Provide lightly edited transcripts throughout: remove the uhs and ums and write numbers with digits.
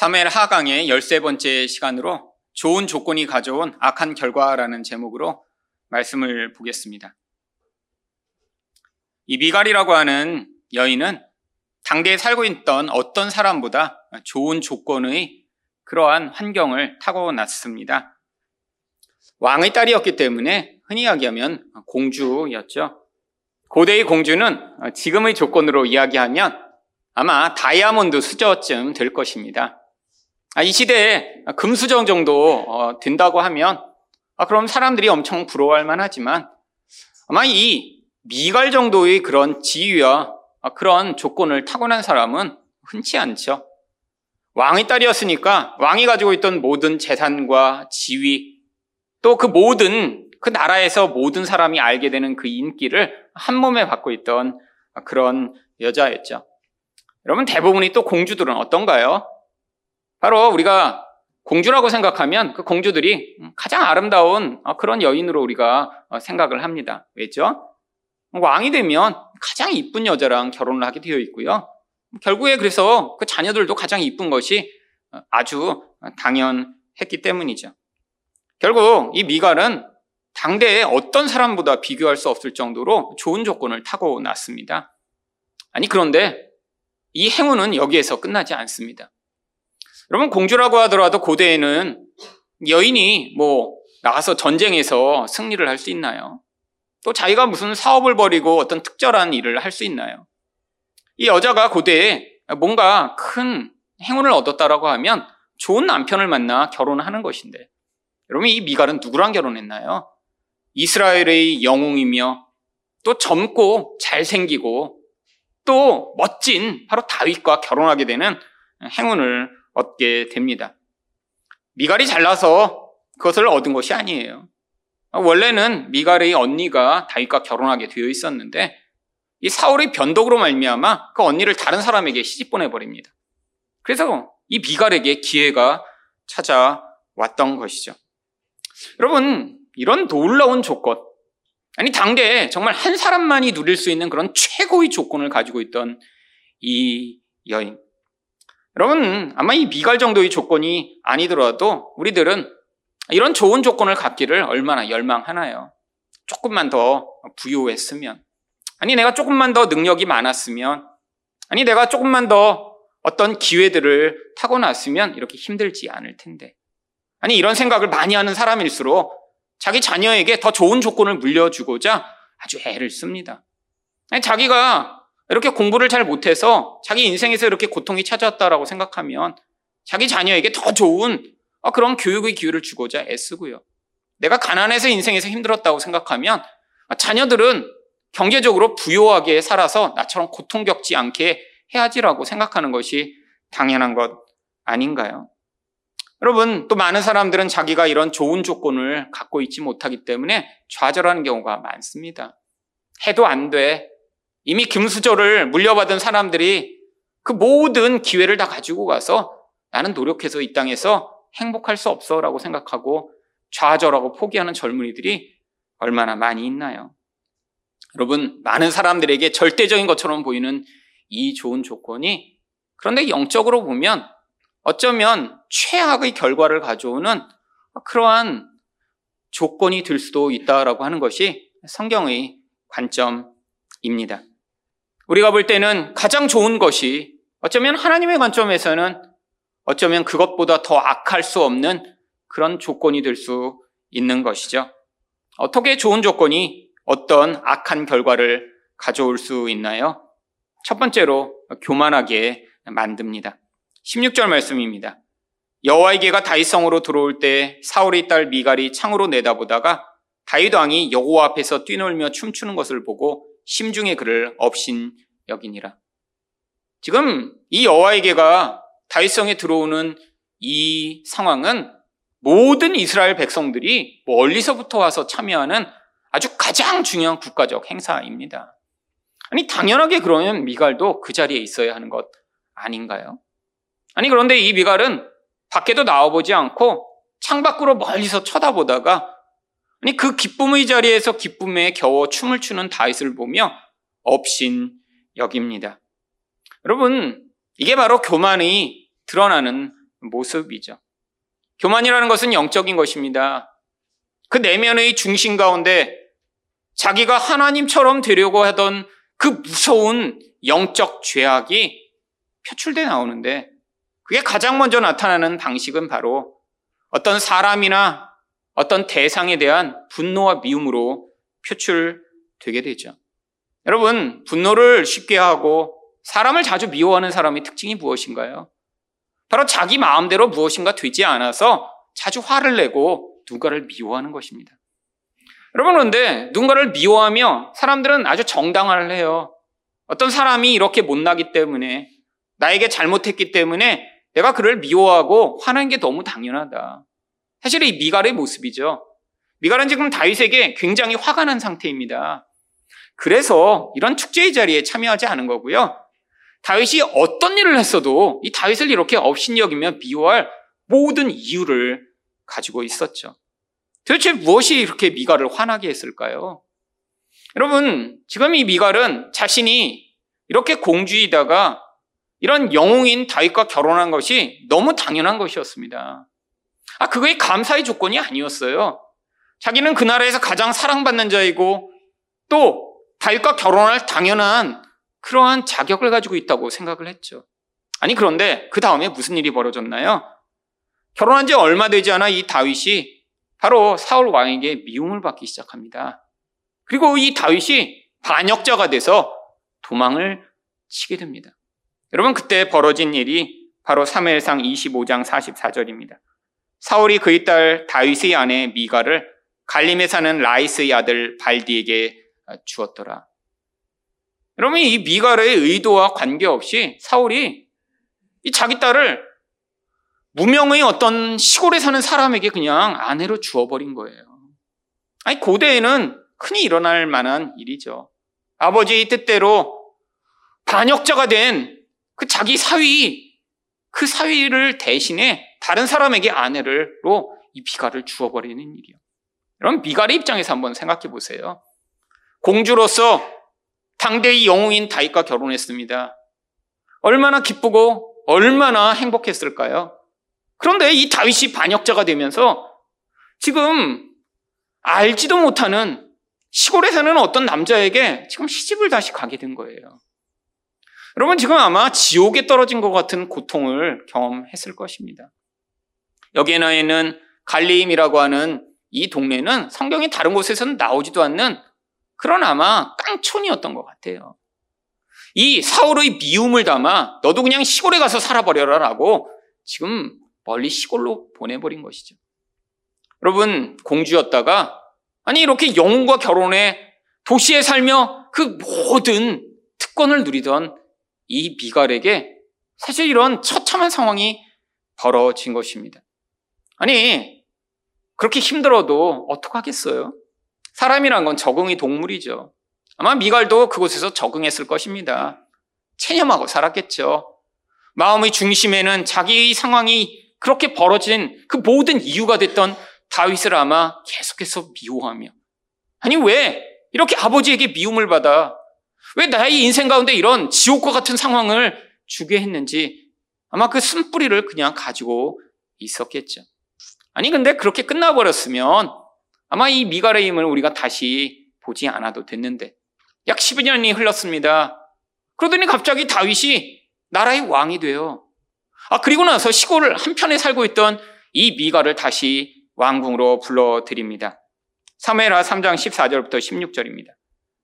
사무엘 하강의 13번째 시간으로 좋은 조건이 가져온 악한 결과라는 제목으로 말씀을 보겠습니다. 이 미갈이라고 하는 여인은 당대에 살고 있던 어떤 사람보다 좋은 조건의 그러한 환경을 타고났습니다. 왕의 딸이었기 때문에 흔히 이야기하면 공주였죠. 고대의 공주는 지금의 조건으로 이야기하면 아마 다이아몬드 수저쯤 될 것입니다. 이 시대에 금수저 정도 된다고 하면 그럼 사람들이 엄청 부러워할 만하지만 아마 이 미갈 정도의 그런 지위와 그런 조건을 타고난 사람은 흔치 않죠. 왕의 딸이었으니까 왕이 가지고 있던 모든 재산과 지위 또 그 모든 그 나라에서 모든 사람이 알게 되는 그 인기를 한 몸에 받고 있던 그런 여자였죠. 여러분 대부분이 또 공주들은 어떤가요? 바로 우리가 공주라고 생각하면 그 공주들이 가장 아름다운 그런 여인으로 우리가 생각을 합니다. 왜죠? 왕이 되면 가장 이쁜 여자랑 결혼을 하게 되어 있고요. 결국에 그래서 그 자녀들도 가장 이쁜 것이 아주 당연했기 때문이죠. 결국 이 미갈은 당대에 어떤 사람보다 비교할 수 없을 정도로 좋은 조건을 타고났습니다. 그런데 이 행운은 여기에서 끝나지 않습니다. 여러분 공주라고 하더라도 고대에는 여인이 나가서 전쟁에서 승리를 할 수 있나요? 또 자기가 무슨 사업을 벌이고 어떤 특별한 일을 할 수 있나요? 이 여자가 고대에 뭔가 큰 행운을 얻었다라고 하면 좋은 남편을 만나 결혼하는 것인데 여러분 이 미갈은 누구랑 결혼했나요? 이스라엘의 영웅이며 또 젊고 잘생기고 또 멋진 바로 다윗과 결혼하게 되는 행운을 얻게 됩니다. 미갈이 잘나서 그것을 얻은 것이 아니에요. 원래는 미갈의 언니가 다윗과 결혼하게 되어 있었는데 이 사울의 변덕으로 말미암아 그 언니를 다른 사람에게 시집 보내버립니다. 그래서 이 미갈에게 기회가 찾아왔던 것이죠. 여러분 이런 놀라운 조건 당대에 정말 한 사람만이 누릴 수 있는 그런 최고의 조건을 가지고 있던 이 여인 여러분 아마 이 미갈 정도의 조건이 아니더라도 우리들은 이런 좋은 조건을 갖기를 얼마나 열망하나요? 조금만 더 부유했으면 내가 조금만 더 능력이 많았으면 내가 조금만 더 어떤 기회들을 타고났으면 이렇게 힘들지 않을 텐데 이런 생각을 많이 하는 사람일수록 자기 자녀에게 더 좋은 조건을 물려주고자 아주 애를 씁니다. 자기가 이렇게 공부를 잘 못해서 자기 인생에서 이렇게 고통이 찾아왔다라고 생각하면 자기 자녀에게 더 좋은 그런 교육의 기회를 주고자 애쓰고요. 내가 가난해서 인생에서 힘들었다고 생각하면 자녀들은 경제적으로 부유하게 살아서 나처럼 고통 겪지 않게 해야지라고 생각하는 것이 당연한 것 아닌가요? 여러분 또 많은 사람들은 자기가 이런 좋은 조건을 갖고 있지 못하기 때문에 좌절하는 경우가 많습니다. 해도 안 돼. 이미 금수저를 물려받은 사람들이 그 모든 기회를 다 가지고 가서 나는 노력해서 이 땅에서 행복할 수 없어 라고 생각하고 좌절하고 포기하는 젊은이들이 얼마나 많이 있나요? 여러분 많은 사람들에게 절대적인 것처럼 보이는 이 좋은 조건이 그런데 영적으로 보면 어쩌면 최악의 결과를 가져오는 그러한 조건이 될 수도 있다라고 하는 것이 성경의 관점입니다. 우리가 볼 때는 가장 좋은 것이 어쩌면 하나님의 관점에서는 어쩌면 그것보다 더 악할 수 없는 그런 조건이 될 수 있는 것이죠. 어떻게 좋은 조건이 어떤 악한 결과를 가져올 수 있나요? 첫 번째로 교만하게 만듭니다. 16절 말씀입니다. 여호와의 개가 다윗 성으로 들어올 때 사울의 딸 미갈이 창으로 내다보다가 다윗 왕이 여호와 앞에서 뛰놀며 춤추는 것을 보고 심중에 그를 업신여기니라. 지금 이 여호와의 개가 다윗 성에 들어오는 이 상황은 모든 이스라엘 백성들이 멀리서부터 와서 참여하는 아주 가장 중요한 국가적 행사입니다. 당연하게 그러면 미갈도 그 자리에 있어야 하는 것 아닌가요? 그런데 이 미갈은 밖에도 나와보지 않고 창밖으로 멀리서 쳐다보다가 그 기쁨의 자리에서 기쁨에 겨워 춤을 추는 다윗을 보며 업신여깁니다. 여러분 이게 바로 교만이 드러나는 모습이죠. 교만이라는 것은 영적인 것입니다. 그 내면의 중심 가운데 자기가 하나님처럼 되려고 하던 그 무서운 영적 죄악이 표출돼 나오는데 그게 가장 먼저 나타나는 방식은 바로 어떤 사람이나 어떤 대상에 대한 분노와 미움으로 표출되게 되죠. 여러분, 분노를 쉽게 하고 사람을 자주 미워하는 사람의 특징이 무엇인가요? 바로 자기 마음대로 무엇인가 되지 않아서 자주 화를 내고 누군가를 미워하는 것입니다. 여러분, 그런데 누군가를 미워하며 사람들은 아주 정당화를 해요. 어떤 사람이 이렇게 못나기 때문에, 나에게 잘못했기 때문에 내가 그를 미워하고 화낸 게 너무 당연하다. 사실 이 미갈의 모습이죠. 미갈은 지금 다윗에게 굉장히 화가 난 상태입니다. 그래서 이런 축제의 자리에 참여하지 않은 거고요. 다윗이 어떤 일을 했어도 이 다윗을 이렇게 업신이 여기며 미워할 모든 이유를 가지고 있었죠. 도대체 무엇이 이렇게 미갈을 화나게 했을까요? 여러분, 지금 이 미갈은 자신이 이렇게 공주이다가 이런 영웅인 다윗과 결혼한 것이 너무 당연한 것이었습니다. 그거의 감사의 조건이 아니었어요. 자기는 그 나라에서 가장 사랑받는 자이고 또 다윗과 결혼할 당연한 그러한 자격을 가지고 있다고 생각을 했죠. 그런데 그 다음에 무슨 일이 벌어졌나요? 결혼한 지 얼마 되지 않아 이 다윗이 바로 사울 왕에게 미움을 받기 시작합니다. 그리고 이 다윗이 반역자가 돼서 도망을 치게 됩니다. 여러분, 그때 벌어진 일이 바로 사무엘상 25장 44절입니다. 사울이 그의 딸 다윗의 아내 미갈을 갈림에 사는 라이스의 아들 발디에게 주었더라. 여러분, 이 미갈의 의도와 관계없이 사울이 이 자기 딸을 무명의 어떤 시골에 사는 사람에게 그냥 아내로 주어버린 거예요. 고대에는 흔히 일어날 만한 일이죠. 아버지의 뜻대로 반역자가 된 그 자기 사위, 그 사위를 대신해 다른 사람에게 아내로 이 미갈을 주어버리는 일이요. 여러분, 미갈의 입장에서 한번 생각해 보세요. 공주로서 당대의 영웅인 다윗과 결혼했습니다. 얼마나 기쁘고 얼마나 행복했을까요? 그런데 이 다윗이 반역자가 되면서 지금 알지도 못하는 시골에 사는 어떤 남자에게 지금 시집을 다시 가게 된 거예요. 여러분, 지금 아마 지옥에 떨어진 것 같은 고통을 경험했을 것입니다. 여기에나 있는 갈리임이라고 하는 이 동네는 성경이 다른 곳에서는 나오지도 않는 그런 아마 깡촌이었던 것 같아요. 이 사울의 미움을 담아 너도 그냥 시골에 가서 살아버려라 라고 지금 멀리 시골로 보내버린 것이죠. 여러분, 공주였다가 이렇게 영웅과 결혼해 도시에 살며 그 모든 특권을 누리던 이 미갈에게 사실 이런 처참한 상황이 벌어진 것입니다. 그렇게 힘들어도 어떡하겠어요? 사람이란 건 적응이 동물이죠. 아마 미갈도 그곳에서 적응했을 것입니다. 체념하고 살았겠죠. 마음의 중심에는 자기의 상황이 그렇게 벌어진 그 모든 이유가 됐던 다윗을 아마 계속해서 미워하며 왜 이렇게 아버지에게 미움을 받아 왜 나의 인생 가운데 이런 지옥과 같은 상황을 주게 했는지 아마 그 쓴뿌리를 그냥 가지고 있었겠죠. 근데 그렇게 끝나버렸으면 아마 이 미갈의 힘을 우리가 다시 보지 않아도 됐는데 약 12년이 흘렀습니다. 그러더니 갑자기 다윗이 나라의 왕이 돼요. 그리고 나서 시골 한편에 살고 있던 이 미갈을 다시 왕궁으로 불러드립니다. 사무엘하 3장 14절부터 16절입니다.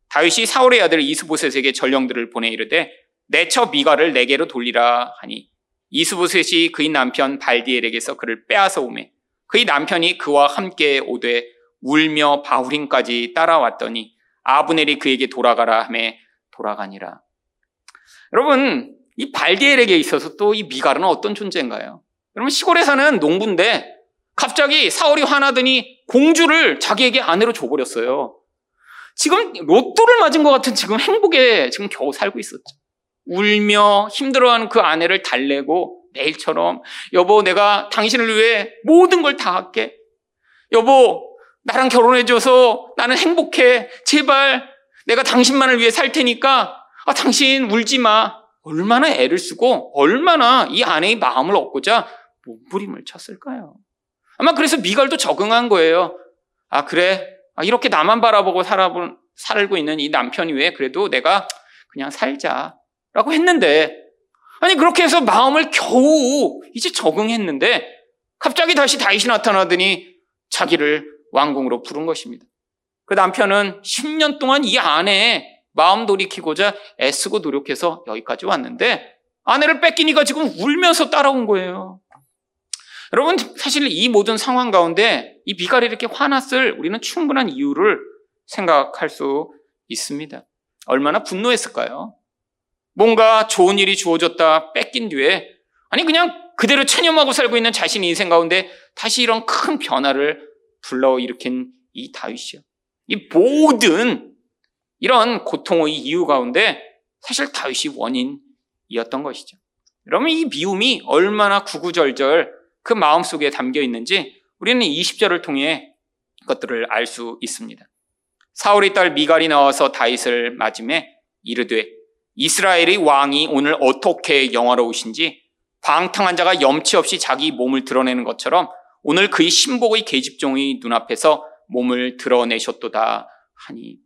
다윗이 사울의 아들 이스보셋에게 전령들을 보내 이르되 내처 미갈을 내게로 돌리라 하니 이스보셋이 그의 남편 발디엘에게서 그를 빼앗아 오매 그의 남편이 그와 함께 오되 울며 바후림까지 따라왔더니 아브넬이 그에게 돌아가라 하매 돌아가니라. 여러분, 이 발디엘에게 있어서 또 이 미갈은 어떤 존재인가요? 여러분, 시골에 사는 농부인데 갑자기 사울이 화나더니 공주를 자기에게 아내로 줘버렸어요. 지금 로또를 맞은 것 같은 지금 행복에 지금 겨우 살고 있었죠. 울며 힘들어하는 그 아내를 달래고 매일처럼 여보, 내가 당신을 위해 모든 걸 다 할게. 여보, 나랑 결혼해줘서 나는 행복해. 제발 내가 당신만을 위해 살 테니까 당신 울지 마. 얼마나 애를 쓰고 얼마나 이 아내의 마음을 얻고자 몸부림을 쳤을까요? 아마 그래서 미갈도 적응한 거예요. 아 그래? 아, 이렇게 나만 바라보고 살고 있는 이 남편이 왜 그래도 내가 그냥 살자라고 했는데, 아니 그렇게 해서 마음을 겨우 이제 적응했는데 갑자기 다시 다윗이 나타나더니 자기를 왕궁으로 부른 것입니다. 그 남편은 10년 동안 이 아내의 마음 돌이키고자 애쓰고 노력해서 여기까지 왔는데 아내를 뺏기니까 지금 울면서 따라온 거예요. 여러분 사실 이 모든 상황 가운데 이 미갈이 이렇게 화났을 우리는 충분한 이유를 생각할 수 있습니다. 얼마나 분노했을까요? 뭔가 좋은 일이 주어졌다 뺏긴 뒤에 아니 그냥 그대로 체념하고 살고 있는 자신의 인생 가운데 다시 이런 큰 변화를 불러일으킨 이 다윗이요. 이 모든 이런 고통의 이유 가운데 사실 다윗이 원인이었던 것이죠. 여러분 이 미움이 얼마나 구구절절 그 마음속에 담겨 있는지 우리는 20절을 통해 그것들을 알 수 있습니다. 사울의 딸 미갈이 나와서 다윗을 맞음에 이르되 이스라엘의 왕이 오늘 어떻게 영화로우신지 방탕한 자가 염치 없이 자기 몸을 드러내는 것처럼 오늘 그의 신복의 계집종의 눈앞에서 몸을 드러내셨도다 하니.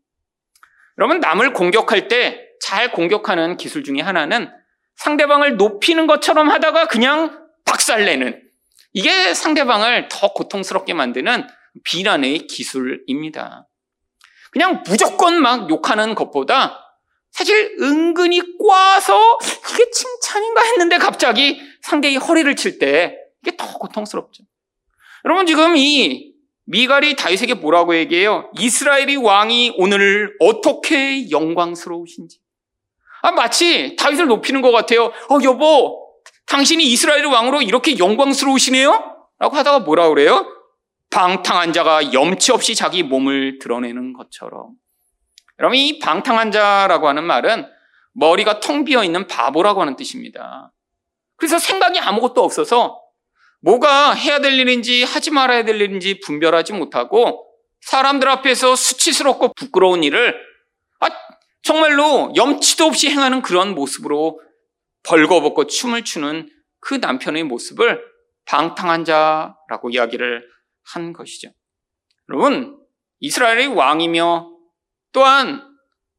여러분 남을 공격할 때 잘 공격하는 기술 중에 하나는 상대방을 높이는 것처럼 하다가 그냥 박살내는, 이게 상대방을 더 고통스럽게 만드는 비난의 기술입니다. 그냥 무조건 막 욕하는 것보다 사실 은근히 꽈서 이게 칭찬인가 했는데 갑자기 상대의 허리를 칠 때 이게 더 고통스럽죠. 여러분 지금 이 미갈이 다윗에게 뭐라고 얘기해요? 이스라엘의 왕이 오늘 어떻게 영광스러우신지. 아 마치 다윗을 높이는 것 같아요. 여보 당신이 이스라엘의 왕으로 이렇게 영광스러우시네요? 라고 하다가 뭐라고 그래요? 방탕한 자가 염치 없이 자기 몸을 드러내는 것처럼. 여러분 이 방탕한 자라고 하는 말은 머리가 텅 비어있는 바보라고 하는 뜻입니다. 그래서 생각이 아무것도 없어서 뭐가 해야 될 일인지 하지 말아야 될 일인지 분별하지 못하고 사람들 앞에서 수치스럽고 부끄러운 일을 정말로 염치도 없이 행하는 그런 모습으로 벌거벗고 춤을 추는 그 남편의 모습을 방탕한 자라고 이야기를 한 것이죠. 여러분 이스라엘의 왕이며 또한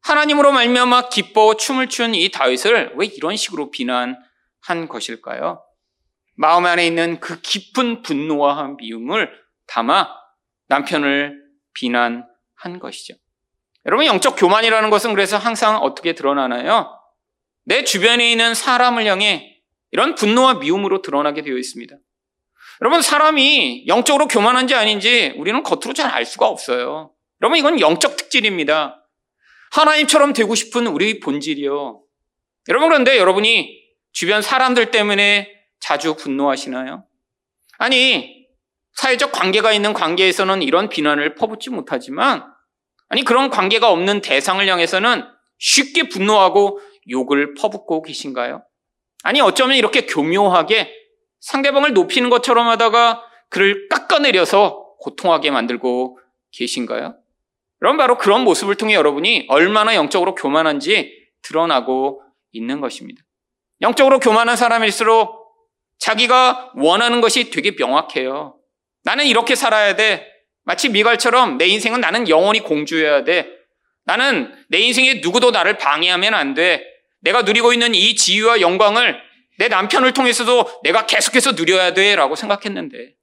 하나님으로 말미암아 기뻐 춤을 춘 이 다윗을 왜 이런 식으로 비난한 것일까요? 마음 안에 있는 그 깊은 분노와 미움을 담아 남편을 비난한 것이죠. 여러분 영적 교만이라는 것은 그래서 항상 어떻게 드러나나요? 내 주변에 있는 사람을 향해 이런 분노와 미움으로 드러나게 되어 있습니다. 여러분 사람이 영적으로 교만한지 아닌지 우리는 겉으로 잘 알 수가 없어요. 여러분 이건 영적 특질입니다. 하나님처럼 되고 싶은 우리의 본질이요. 여러분 그런데 여러분이 주변 사람들 때문에 자주 분노하시나요? 아니 사회적 관계가 있는 관계에서는 이런 비난을 퍼붓지 못하지만 아니 그런 관계가 없는 대상을 향해서는 쉽게 분노하고 욕을 퍼붓고 계신가요? 아니 어쩌면 이렇게 교묘하게 상대방을 높이는 것처럼 하다가 그를 깎아내려서 고통하게 만들고 계신가요? 그럼 바로 그런 모습을 통해 여러분이 얼마나 영적으로 교만한지 드러나고 있는 것입니다. 영적으로 교만한 사람일수록 자기가 원하는 것이 되게 명확해요. 나는 이렇게 살아야 돼. 마치 미갈처럼 내 인생은 나는 영원히 공주여야 돼. 나는 내 인생에 누구도 나를 방해하면 안 돼. 내가 누리고 있는 이 지위와 영광을 내 남편을 통해서도 내가 계속해서 누려야 돼 라고 생각했는데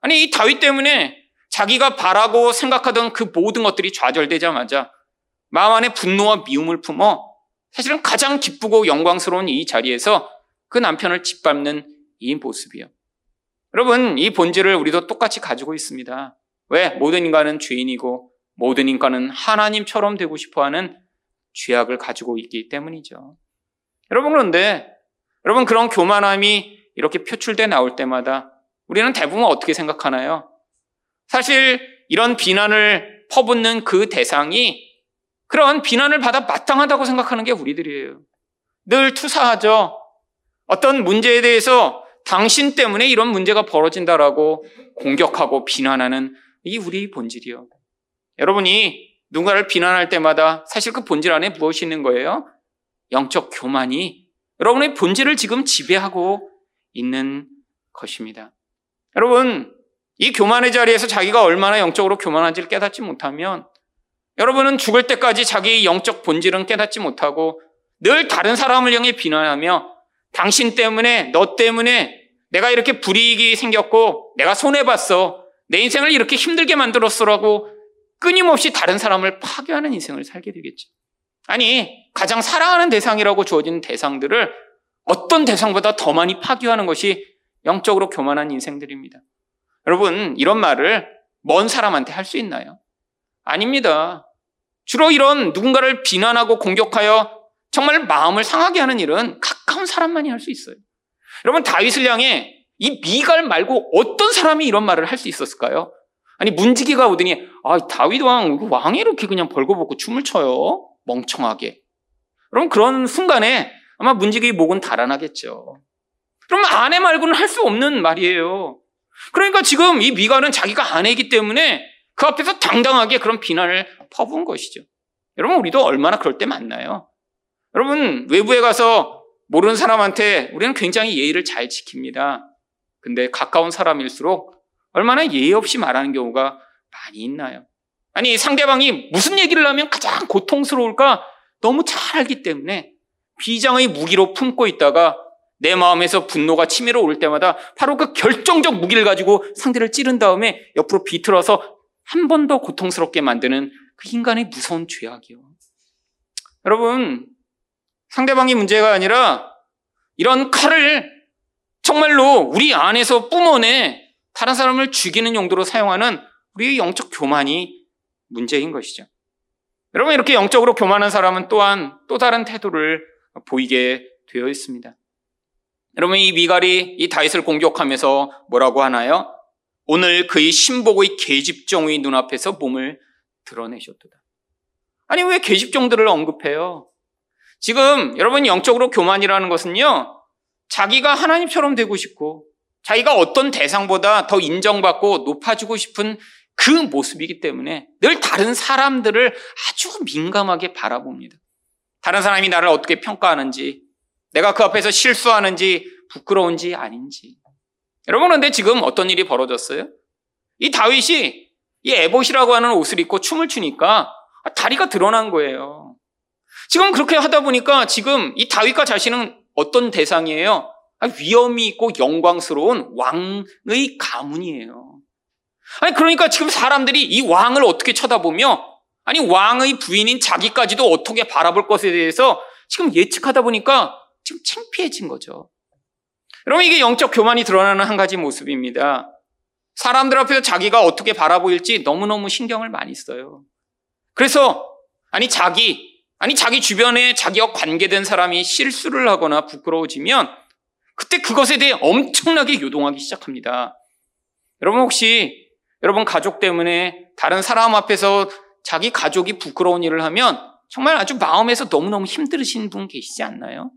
아니 이 다윗 때문에 자기가 바라고 생각하던 그 모든 것들이 좌절되자마자 마음 안에 분노와 미움을 품어 사실은 가장 기쁘고 영광스러운 이 자리에서 그 남편을 짓밟는 이 모습이요. 여러분 이 본질을 우리도 똑같이 가지고 있습니다. 왜? 모든 인간은 죄인이고 모든 인간은 하나님처럼 되고 싶어하는 죄악을 가지고 있기 때문이죠. 여러분 그런데 여러분 그런 교만함이 이렇게 표출돼 나올 때마다 우리는 대부분 어떻게 생각하나요? 사실 이런 비난을 퍼붓는 그 대상이 그런 비난을 받아 마땅하다고 생각하는 게 우리들이에요. 늘 투사하죠. 어떤 문제에 대해서 당신 때문에 이런 문제가 벌어진다라고 공격하고 비난하는 이 우리의 본질이요. 여러분이 누군가를 비난할 때마다 사실 그 본질 안에 무엇이 있는 거예요? 영적 교만이 여러분의 본질을 지금 지배하고 있는 것입니다. 여러분, 이 교만의 자리에서 자기가 얼마나 영적으로 교만한지를 깨닫지 못하면 여러분은 죽을 때까지 자기의 영적 본질은 깨닫지 못하고 늘 다른 사람을 향해 비난하며 당신 때문에, 너 때문에 내가 이렇게 불이익이 생겼고 내가 손해봤어, 내 인생을 이렇게 힘들게 만들었어라고 끊임없이 다른 사람을 파괴하는 인생을 살게 되겠죠. 아니, 가장 사랑하는 대상이라고 주어진 대상들을 어떤 대상보다 더 많이 파괴하는 것이 영적으로 교만한 인생들입니다. 여러분, 이런 말을 먼 사람한테 할 수 있나요? 아닙니다. 주로 이런 누군가를 비난하고 공격하여 정말 마음을 상하게 하는 일은 가까운 사람만이 할 수 있어요. 여러분, 다윗을 향해 이 미갈 말고 어떤 사람이 이런 말을 할 수 있었을까요? 아니, 문지기가 오더니 다윗 왕, 왕이 이렇게 그냥 벌거벗고 춤을 춰요, 멍청하게. 그럼 그런 순간에 아마 문지기의 목은 달아나겠죠. 그럼 아내 말고는 할 수 없는 말이에요. 그러니까 지금 이 미갈은 자기가 아내이기 때문에 그 앞에서 당당하게 그런 비난을 퍼부은 것이죠. 여러분, 우리도 얼마나 그럴 때 많나요? 여러분, 외부에 가서 모르는 사람한테 우리는 굉장히 예의를 잘 지킵니다. 근데 가까운 사람일수록 얼마나 예의 없이 말하는 경우가 많이 있나요? 아니, 상대방이 무슨 얘기를 하면 가장 고통스러울까 너무 잘 알기 때문에 비장의 무기로 품고 있다가 내 마음에서 분노가 치밀어 올 때마다 바로 그 결정적 무기를 가지고 상대를 찌른 다음에 옆으로 비틀어서 한 번 더 고통스럽게 만드는 그 인간의 무서운 죄악이요. 여러분, 상대방이 문제가 아니라 이런 칼을 정말로 우리 안에서 뿜어내 다른 사람을 죽이는 용도로 사용하는 우리의 영적 교만이 문제인 것이죠. 여러분, 이렇게 영적으로 교만한 사람은 또한 또 다른 태도를 보이게 되어 있습니다. 여러분, 이 미갈이 이 다윗을 공격하면서 뭐라고 하나요? 오늘 그의 신복의 계집종의 눈앞에서 몸을 드러내셨도다. 아니, 왜 계집종들을 언급해요? 지금 여러분, 영적으로 교만이라는 것은요, 자기가 하나님처럼 되고 싶고 자기가 어떤 대상보다 더 인정받고 높아지고 싶은 그 모습이기 때문에 늘 다른 사람들을 아주 민감하게 바라봅니다. 다른 사람이 나를 어떻게 평가하는지, 내가 그 앞에서 실수하는지 부끄러운지 아닌지. 여러분, 그런데 지금 어떤 일이 벌어졌어요? 이 다윗이 이 에봇이라고 하는 옷을 입고 춤을 추니까 다리가 드러난 거예요. 지금 그렇게 하다 보니까 지금 이 다윗과 자신은 어떤 대상이에요? 위엄이 있고 영광스러운 왕의 가문이에요. 아니, 그러니까 지금 사람들이 이 왕을 어떻게 쳐다보며, 아니, 왕의 부인인 자기까지도 어떻게 바라볼 것에 대해서 지금 예측하다 보니까 지금 창피해진 거죠. 여러분, 이게 영적 교만이 드러나는 한 가지 모습입니다. 사람들 앞에서 자기가 어떻게 바라보일지 너무너무 신경을 많이 써요. 그래서 자기 주변에 자기와 관계된 사람이 실수를 하거나 부끄러워지면 그때 그것에 대해 엄청나게 요동하기 시작합니다. 여러분, 혹시 여러분 가족 때문에 다른 사람 앞에서 자기 가족이 부끄러운 일을 하면 정말 아주 마음에서 너무너무 힘들으신 분 계시지 않나요?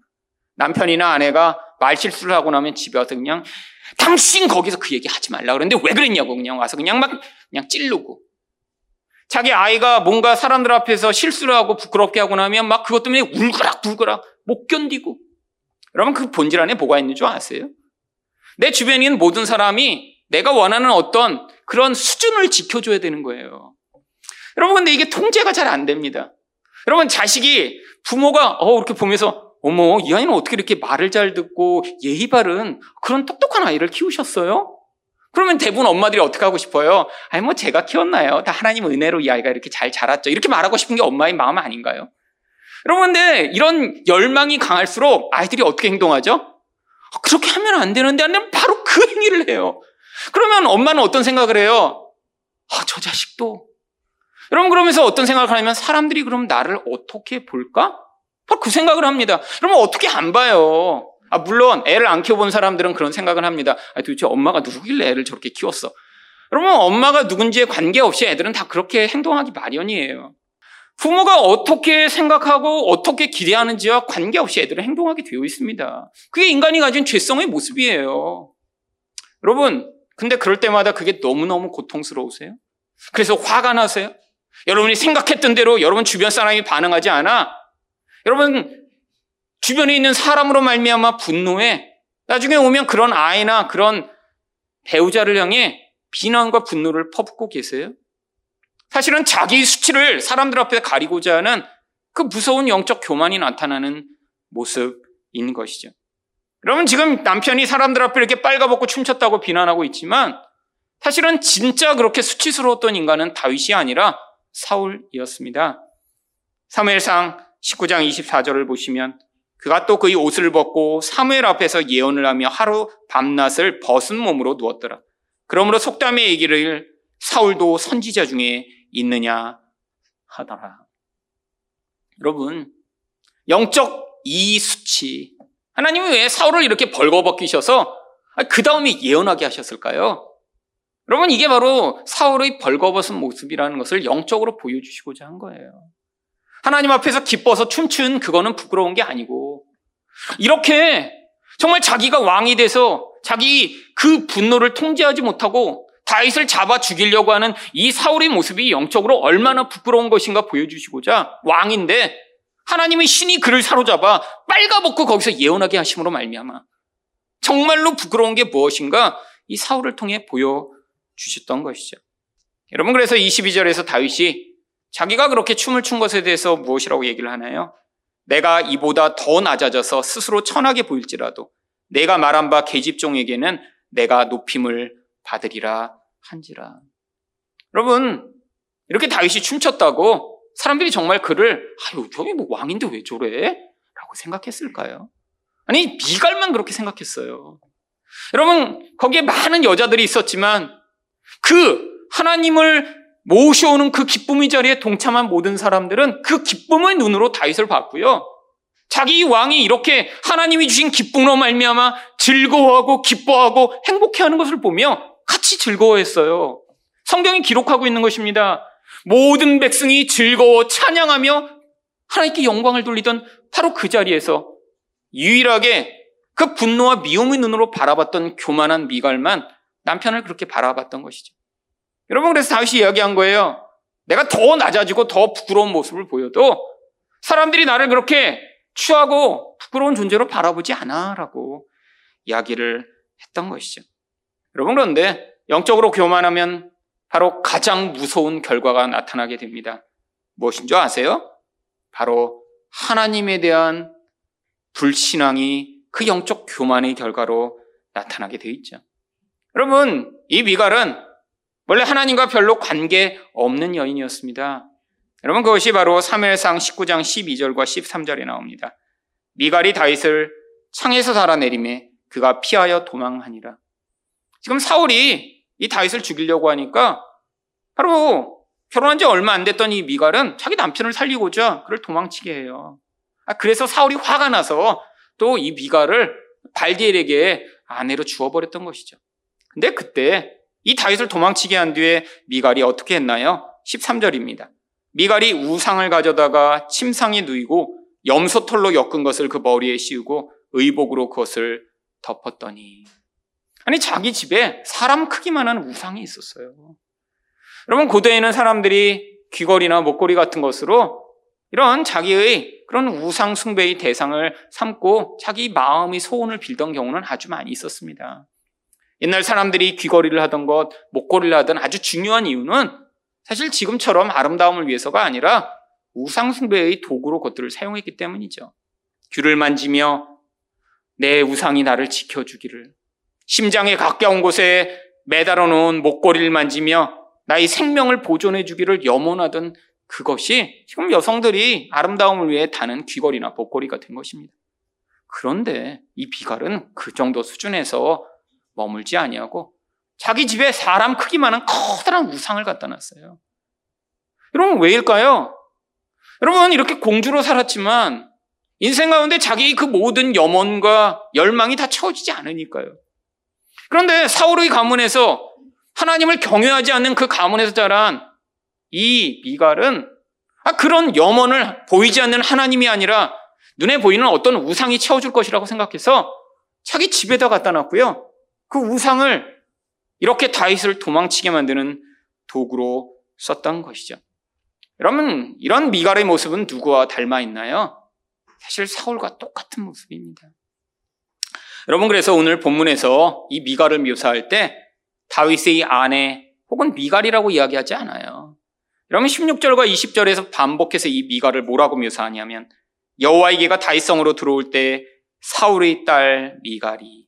남편이나 아내가 말실수를 하고 나면 집에 와서 그냥 당신 거기서 그 얘기 하지 말라 그랬는데 왜 그랬냐고 그냥 와서 그냥 찌르고, 자기 아이가 뭔가 사람들 앞에서 실수를 하고 부끄럽게 하고 나면 막 그것 때문에 울그락불그락 못 견디고. 여러분, 그 본질 안에 뭐가 있는 줄 아세요? 내 주변에 있는 모든 사람이 내가 원하는 어떤 그런 수준을 지켜줘야 되는 거예요. 여러분, 근데 이게 통제가 잘 안 됩니다. 여러분, 자식이 부모가 이렇게 보면서 어머, 이 아이는 어떻게 이렇게 말을 잘 듣고 예의 바른 그런 똑똑한 아이를 키우셨어요? 그러면 대부분 엄마들이 어떻게 하고 싶어요? 아니, 뭐 제가 키웠나요? 다 하나님 은혜로 이 아이가 이렇게 잘 자랐죠. 이렇게 말하고 싶은 게 엄마의 마음 아닌가요? 여러분, 근데 이런 열망이 강할수록 아이들이 어떻게 행동하죠? 그렇게 하면 안 되는데 하면 바로 그 행위를 해요. 그러면 엄마는 어떤 생각을 해요? 저 자식도. 여러분, 그러면서 어떤 생각을 하냐면 사람들이 그럼 나를 어떻게 볼까? 바로 그 생각을 합니다. 그러면 어떻게 안 봐요? 물론 애를 안 키워본 사람들은 그런 생각을 합니다. 도대체 엄마가 누구길래 애를 저렇게 키웠어? 여러분, 엄마가 누군지에 관계없이 애들은 다 그렇게 행동하기 마련이에요. 부모가 어떻게 생각하고 어떻게 기대하는지와 관계없이 애들은 행동하게 되어 있습니다. 그게 인간이 가진 죄성의 모습이에요. 여러분, 근데 그럴 때마다 그게 너무너무 고통스러우세요? 그래서 화가 나세요? 여러분이 생각했던 대로 여러분 주변 사람이 반응하지 않아? 여러분, 주변에 있는 사람으로 말미암아 분노해. 나중에 오면 그런 아이나 그런 배우자를 향해 비난과 분노를 퍼붓고 계세요. 사실은 자기 수치를 사람들 앞에 가리고자 하는 그 무서운 영적 교만이 나타나는 모습인 것이죠. 여러분, 지금 남편이 사람들 앞에 이렇게 빨가벗고 춤췄다고 비난하고 있지만 사실은 진짜 그렇게 수치스러웠던 인간은 다윗이 아니라 사울이었습니다. 사무엘상 19장 24절을 보시면 그가 또 그의 옷을 벗고 사무엘 앞에서 예언을 하며 하루 밤낮을 벗은 몸으로 누웠더라. 그러므로 속담에 이기를 사울도 선지자 중에 있느냐 하더라. 여러분, 영적 이 수치, 하나님이 왜 사울을 이렇게 벌거벗기셔서 그 다음에 예언하게 하셨을까요? 여러분, 이게 바로 사울의 벌거벗은 모습이라는 것을 영적으로 보여주시고자 한 거예요. 하나님 앞에서 기뻐서 춤춘 그거는 부끄러운 게 아니고, 이렇게 정말 자기가 왕이 돼서 자기 그 분노를 통제하지 못하고 다윗을 잡아 죽이려고 하는 이 사울의 모습이 영적으로 얼마나 부끄러운 것인가 보여주시고자, 왕인데 하나님의 신이 그를 사로잡아 빨가벗고 거기서 예언하게 하심으로 말미암아 정말로 부끄러운 게 무엇인가 이 사울을 통해 보여주셨던 것이죠. 여러분, 그래서 22절에서 다윗이 자기가 그렇게 춤을 춘 것에 대해서 무엇이라고 얘기를 하나요? 내가 이보다 더 낮아져서 스스로 천하게 보일지라도 내가 말한 바 계집종에게는 내가 높임을 받으리라 한지라. 여러분, 이렇게 다윗이 춤췄다고 사람들이 정말 그를 아유 저기 뭐 왕인데 왜 저래? 라고 생각했을까요? 아니, 미갈만 그렇게 생각했어요. 여러분, 거기에 많은 여자들이 있었지만 그 하나님을 모셔오는 그 기쁨의 자리에 동참한 모든 사람들은 그 기쁨의 눈으로 다윗을 봤고요, 자기 왕이 이렇게 하나님이 주신 기쁨으로 말미암아 즐거워하고 기뻐하고 행복해하는 것을 보며 같이 즐거워했어요. 성경이 기록하고 있는 것입니다. 모든 백성이 즐거워 찬양하며 하나님께 영광을 돌리던 바로 그 자리에서 유일하게 그 분노와 미움의 눈으로 바라봤던 교만한 미갈만 남편을 그렇게 바라봤던 것이죠. 여러분, 그래서 다윗이 이야기한 거예요. 내가 더 낮아지고 더 부끄러운 모습을 보여도 사람들이 나를 그렇게 추하고 부끄러운 존재로 바라보지 않아 라고 이야기를 했던 것이죠. 여러분, 그런데 영적으로 교만하면 바로 가장 무서운 결과가 나타나게 됩니다. 무엇인 줄 아세요? 바로 하나님에 대한 불신앙이 그 영적 교만의 결과로 나타나게 되어 있죠. 여러분, 이 미갈은 원래 하나님과 별로 관계 없는 여인이었습니다. 여러분, 그것이 바로 사무엘상 19장 12절과 13절에 나옵니다. 미갈이 다윗을 창에서 달아내리매 그가 피하여 도망하니라. 지금 사울이 이 다윗을 죽이려고 하니까 바로 결혼한 지 얼마 안 됐던 이 미갈은 자기 남편을 살리고자 그를 도망치게 해요. 그래서 사울이 화가 나서 또 이 미갈을 발디엘에게 아내로 주어버렸던 것이죠. 근데 그때 이 다윗을 도망치게 한 뒤에 미갈이 어떻게 했나요? 13절입니다. 미갈이 우상을 가져다가 침상에 누이고 염소털로 엮은 것을 그 머리에 씌우고 의복으로 그것을 덮었더니. 아니, 자기 집에 사람 크기만한 우상이 있었어요. 여러분, 고대에는 사람들이 귀걸이나 목걸이 같은 것으로 이런 자기의 그런 우상 숭배의 대상을 삼고 자기 마음의 소원을 빌던 경우는 아주 많이 있었습니다. 옛날 사람들이 귀걸이를 하던 것, 목걸이를 하던 아주 중요한 이유는 사실 지금처럼 아름다움을 위해서가 아니라 우상숭배의 도구로 그것들을 사용했기 때문이죠. 귀를 만지며 내 우상이 나를 지켜주기를, 심장에 가까운 곳에 매달아 놓은 목걸이를 만지며 나의 생명을 보존해 주기를 염원하던 그것이 지금 여성들이 아름다움을 위해 다는 귀걸이나 목걸이가 된 것입니다. 그런데 이 미갈은 그 정도 수준에서 머물지 아니하고 자기 집에 사람 크기만한 커다란 우상을 갖다 놨어요. 여러분, 왜일까요? 여러분, 이렇게 공주로 살았지만 인생 가운데 자기의 그 모든 염원과 열망이 다 채워지지 않으니까요. 그런데 사울의 가문에서, 하나님을 경외하지 않는 그 가문에서 자란 이 미갈은 그런 염원을 보이지 않는 하나님이 아니라 눈에 보이는 어떤 우상이 채워줄 것이라고 생각해서 자기 집에다 갖다 놨고요, 그 우상을 이렇게 다윗을 도망치게 만드는 도구로 썼던 것이죠. 여러분, 이런 미갈의 모습은 누구와 닮아 있나요? 사실 사울과 똑같은 모습입니다. 여러분, 그래서 오늘 본문에서 이 미갈을 묘사할 때 다윗의 아내 혹은 미갈이라고 이야기하지 않아요. 여러분, 16절과 20절에서 반복해서 이 미갈을 뭐라고 묘사하냐면 여호와의 개가 다윗성으로 들어올 때 사울의 딸 미갈이,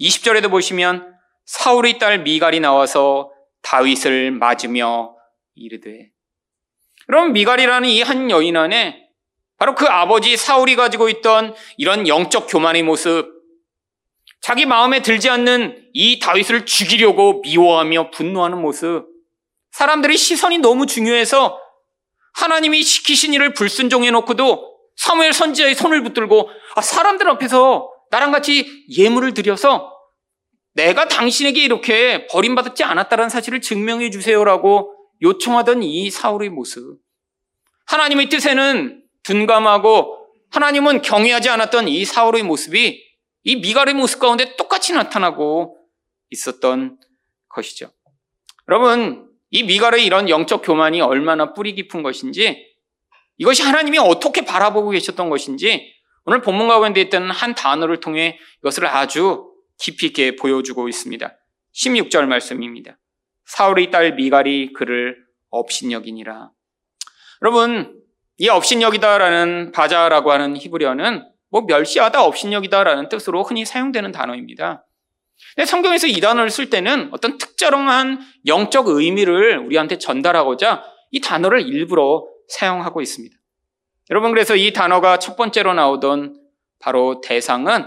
20절에도 보시면 사울의 딸 미갈이 나와서 다윗을 맞으며 이르되. 그럼 미갈이라는 이 한 여인 안에 바로 그 아버지 사울이 가지고 있던 이런 영적 교만의 모습, 자기 마음에 들지 않는 이 다윗을 죽이려고 미워하며 분노하는 모습, 사람들의 시선이 너무 중요해서 하나님이 시키신 일을 불순종해놓고도 사무엘 선지자의 손을 붙들고 사람들 앞에서 나랑 같이 예물을 드려서 내가 당신에게 이렇게 버림받지 않았다는 사실을 증명해 주세요라고 요청하던 이 사울의 모습, 하나님의 뜻에는 둔감하고 하나님은 경외하지 않았던 이 사울의 모습이 이 미갈의 모습 가운데 똑같이 나타나고 있었던 것이죠. 여러분, 이 미갈의 이런 영적 교만이 얼마나 뿌리 깊은 것인지, 이것이 하나님이 어떻게 바라보고 계셨던 것인지 오늘 본문 가운데 있던 한 단어를 통해 이것을 아주 깊이 있게 보여주고 있습니다. 16절 말씀입니다. 사울의 딸 미갈이 그를 업신여기니라. 여러분, 이 업신여기다라는 바자라고 하는 히브리어는 멸시하다, 업신여기다라는 뜻으로 흔히 사용되는 단어입니다. 근데 성경에서 이 단어를 쓸 때는 어떤 특정한 영적 의미를 우리한테 전달하고자 이 단어를 일부러 사용하고 있습니다. 여러분, 그래서 이 단어가 첫 번째로 나오던 바로 대상은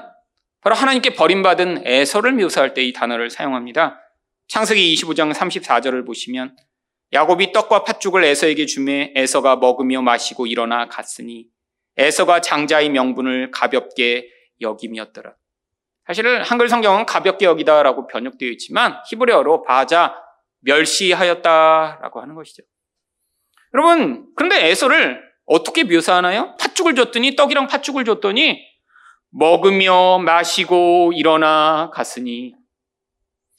바로 하나님께 버림받은 에서를 묘사할 때 이 단어를 사용합니다. 창세기 25장 34절을 보시면 야곱이 떡과 팥죽을 에서에게 주매 에서가 먹으며 마시고 일어나 갔으니 에서가 장자의 명분을 가볍게 여김이었더라. 사실은 한글 성경은 가볍게 여기다라고 번역되어 있지만 히브리어로 바자, 멸시하였다라고 하는 것이죠. 여러분, 그런데 에서를 어떻게 묘사하나요? 팥죽을 줬더니, 떡이랑 팥죽을 줬더니 먹으며 마시고 일어나 갔으니.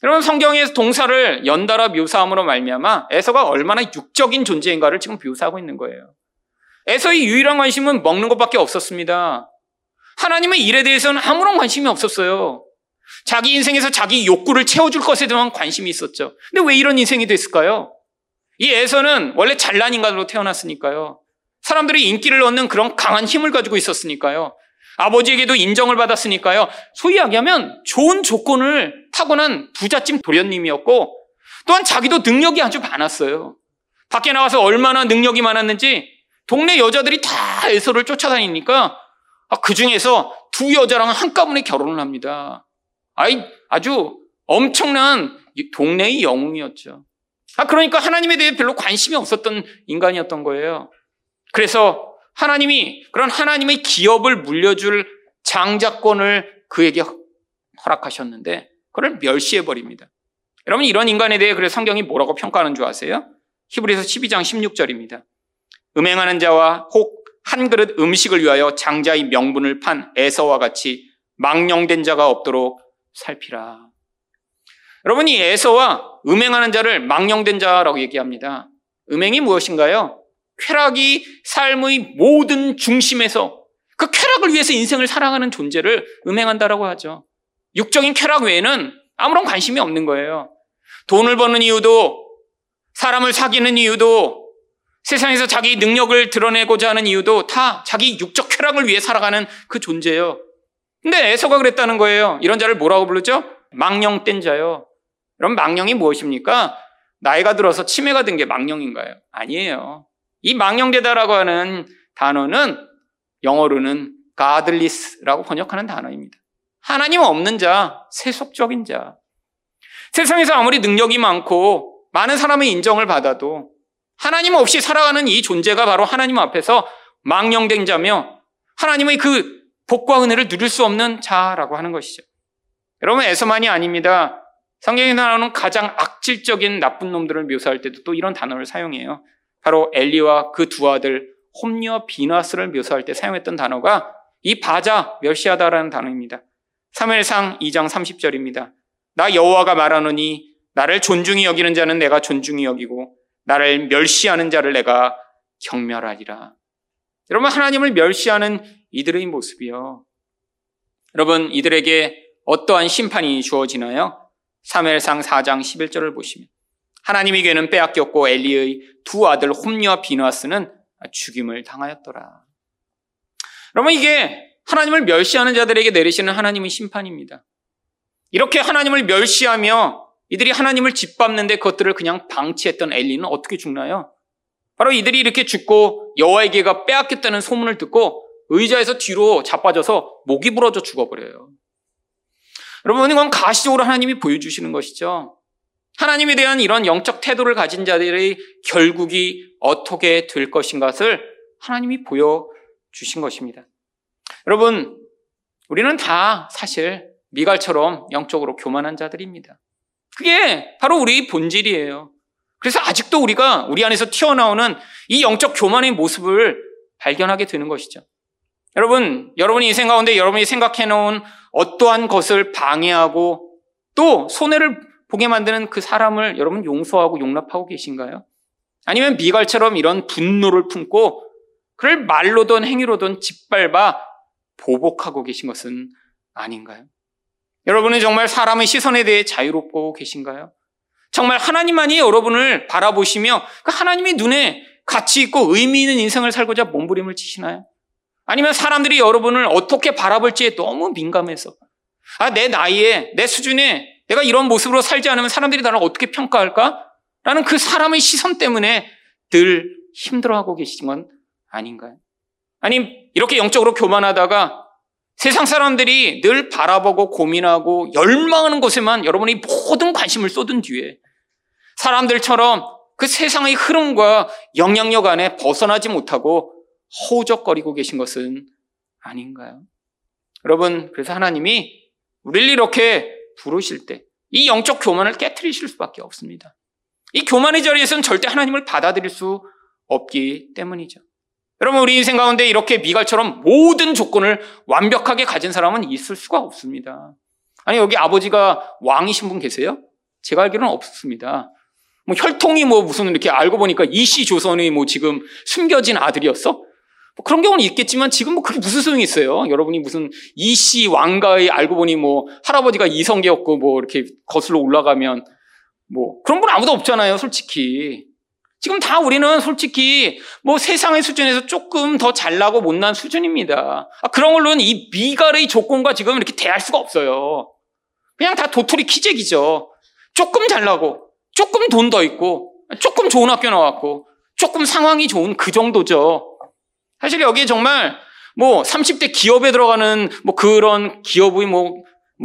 여러분, 성경에서 동사를 연달아 묘사함으로 말미암아 에서가 얼마나 육적인 존재인가를 지금 묘사하고 있는 거예요. 에서의 유일한 관심은 먹는 것밖에 없었습니다. 하나님의 일에 대해서는 아무런 관심이 없었어요. 자기 인생에서 자기 욕구를 채워줄 것에 대한 관심이 있었죠. 근데 왜 이런 인생이 됐을까요? 이 에서는 원래 잘난 인간으로 태어났으니까요. 사람들이 인기를 얻는 그런 강한 힘을 가지고 있었으니까요. 아버지에게도 인정을 받았으니까요. 소위 이야기하면 좋은 조건을 타고난 부잣집 도련님이었고, 또한 자기도 능력이 아주 많았어요. 밖에 나가서 얼마나 능력이 많았는지 동네 여자들이 다 에서를 쫓아다니니까 그 중에서 두 여자랑 한꺼번에 결혼을 합니다. 아주 엄청난 동네의 영웅이었죠. 그러니까 하나님에 대해 별로 관심이 없었던 인간이었던 거예요. 그래서 하나님이 그런 하나님의 기업을 물려줄 장자권을 그에게 허락하셨는데 그걸 멸시해버립니다. 여러분, 이런 인간에 대해 그래서 성경이 뭐라고 평가하는 줄 아세요? 히브리서 12장 16절입니다. 음행하는 자와 혹 한 그릇 음식을 위하여 장자의 명분을 판 에서와 같이 망령된 자가 없도록 살피라. 여러분, 이 에서와 음행하는 자를 망령된 자라고 얘기합니다. 음행이 무엇인가요? 쾌락이 삶의 모든 중심에서 그 쾌락을 위해서 인생을 살아가는 존재를 음행한다라고 하죠. 육적인 쾌락 외에는 아무런 관심이 없는 거예요. 돈을 버는 이유도, 사람을 사귀는 이유도, 세상에서 자기 능력을 드러내고자 하는 이유도 다 자기 육적 쾌락을 위해 살아가는 그 존재예요. 근데 에서가 그랬다는 거예요. 이런 자를 뭐라고 부르죠? 망령된 자요. 그럼 망령이 무엇입니까? 나이가 들어서 치매가 된 게 망령인가요? 아니에요. 이 망령되다라고 하는 단어는 영어로는 godless라고 번역하는 단어입니다. 하나님 없는 자, 세속적인 자. 세상에서 아무리 능력이 많고 많은 사람의 인정을 받아도 하나님 없이 살아가는 이 존재가 바로 하나님 앞에서 망령된 자며 하나님의 그 복과 은혜를 누릴 수 없는 자라고 하는 것이죠. 여러분, 에서만이 아닙니다. 성경에 나오는 가장 악질적인 나쁜 놈들을 묘사할 때도 또 이런 단어를 사용해요. 바로 엘리와 그 두 아들 홈리와 비나스를 묘사할 때 사용했던 단어가 이 바자, 멸시하다라는 단어입니다. 사무엘상 2장 30절입니다. 나 여호와가 말하노니 나를 존중히 여기는 자는 내가 존중히 여기고 나를 멸시하는 자를 내가 경멸하리라. 여러분, 하나님을 멸시하는 이들의 모습이요. 여러분, 이들에게 어떠한 심판이 주어지나요? 사무엘상 4장 11절을 보시면 하나님에게는 빼앗겼고 엘리의 두 아들 홈리와 비누아스는 죽임을 당하였더라. 그러면 이게 하나님을 멸시하는 자들에게 내리시는 하나님의 심판입니다. 이렇게 하나님을 멸시하며 이들이 하나님을 짓밟는데 그것들을 그냥 방치했던 엘리는 어떻게 죽나요? 바로 이들이 이렇게 죽고 여호와에게가 빼앗겼다는 소문을 듣고 의자에서 뒤로 자빠져서 목이 부러져 죽어버려요. 여러분, 이건 가시적으로 하나님이 보여주시는 것이죠. 하나님에 대한 이런 영적 태도를 가진 자들의 결국이 어떻게 될 것인가를 하나님이 보여주신 것입니다. 여러분, 우리는 다 사실 미갈처럼 영적으로 교만한 자들입니다. 그게 바로 우리 본질이에요. 그래서 아직도 우리가 우리 안에서 튀어나오는 이 영적 교만의 모습을 발견하게 되는 것이죠. 여러분, 여러분이 인생 가운데 여러분이 생각해놓은 어떠한 것을 방해하고 또 손해를 보게 만드는 그 사람을 여러분 용서하고 용납하고 계신가요? 아니면 미갈처럼 이런 분노를 품고 그를 말로든 행위로든 짓밟아 보복하고 계신 것은 아닌가요? 여러분은 정말 사람의 시선에 대해 자유롭고 계신가요? 정말 하나님만이 여러분을 바라보시며 그 하나님의 눈에 가치 있고 의미 있는 인생을 살고자 몸부림을 치시나요? 아니면 사람들이 여러분을 어떻게 바라볼지에 너무 민감해서 내 나이에, 내 수준에 내가 이런 모습으로 살지 않으면 사람들이 나를 어떻게 평가할까? 라는 그 사람의 시선 때문에 늘 힘들어하고 계신 건 아닌가요? 아니, 이렇게 영적으로 교만하다가 세상 사람들이 늘 바라보고 고민하고 열망하는 것에만 여러분이 모든 관심을 쏟은 뒤에 사람들처럼 그 세상의 흐름과 영향력 안에 벗어나지 못하고 허우적거리고 계신 것은 아닌가요? 여러분, 그래서 하나님이 우리를 이렇게 부르실 때 이 영적 교만을 깨트리실 수밖에 없습니다. 이 교만의 자리에서는 절대 하나님을 받아들일 수 없기 때문이죠. 여러분, 우리 인생 가운데 이렇게 미갈처럼 모든 조건을 완벽하게 가진 사람은 있을 수가 없습니다. 아니, 여기 아버지가 왕이신 분 계세요? 제가 알기로는 없습니다. 뭐 혈통이 무슨 이렇게 알고 보니까 이씨 조선의 지금 숨겨진 아들이었어? 뭐 그런 경우는 있겠지만 지금 그게 무슨 소용이 있어요? 여러분이 무슨 이씨 왕가의 알고 보니 할아버지가 이성계였고 이렇게 거슬러 올라가면 그런 분 아무도 없잖아요, 솔직히. 지금 다 우리는 솔직히 세상의 수준에서 조금 더 잘나고 못난 수준입니다. 그런 걸로는 이 미갈의 조건과 지금 이렇게 대할 수가 없어요. 그냥 다 도토리 키재기죠. 조금 잘나고, 조금 돈 더 있고, 조금 좋은 학교 나왔고, 조금 상황이 좋은 그 정도죠. 사실 여기에 정말 30대 기업에 들어가는 그런 기업의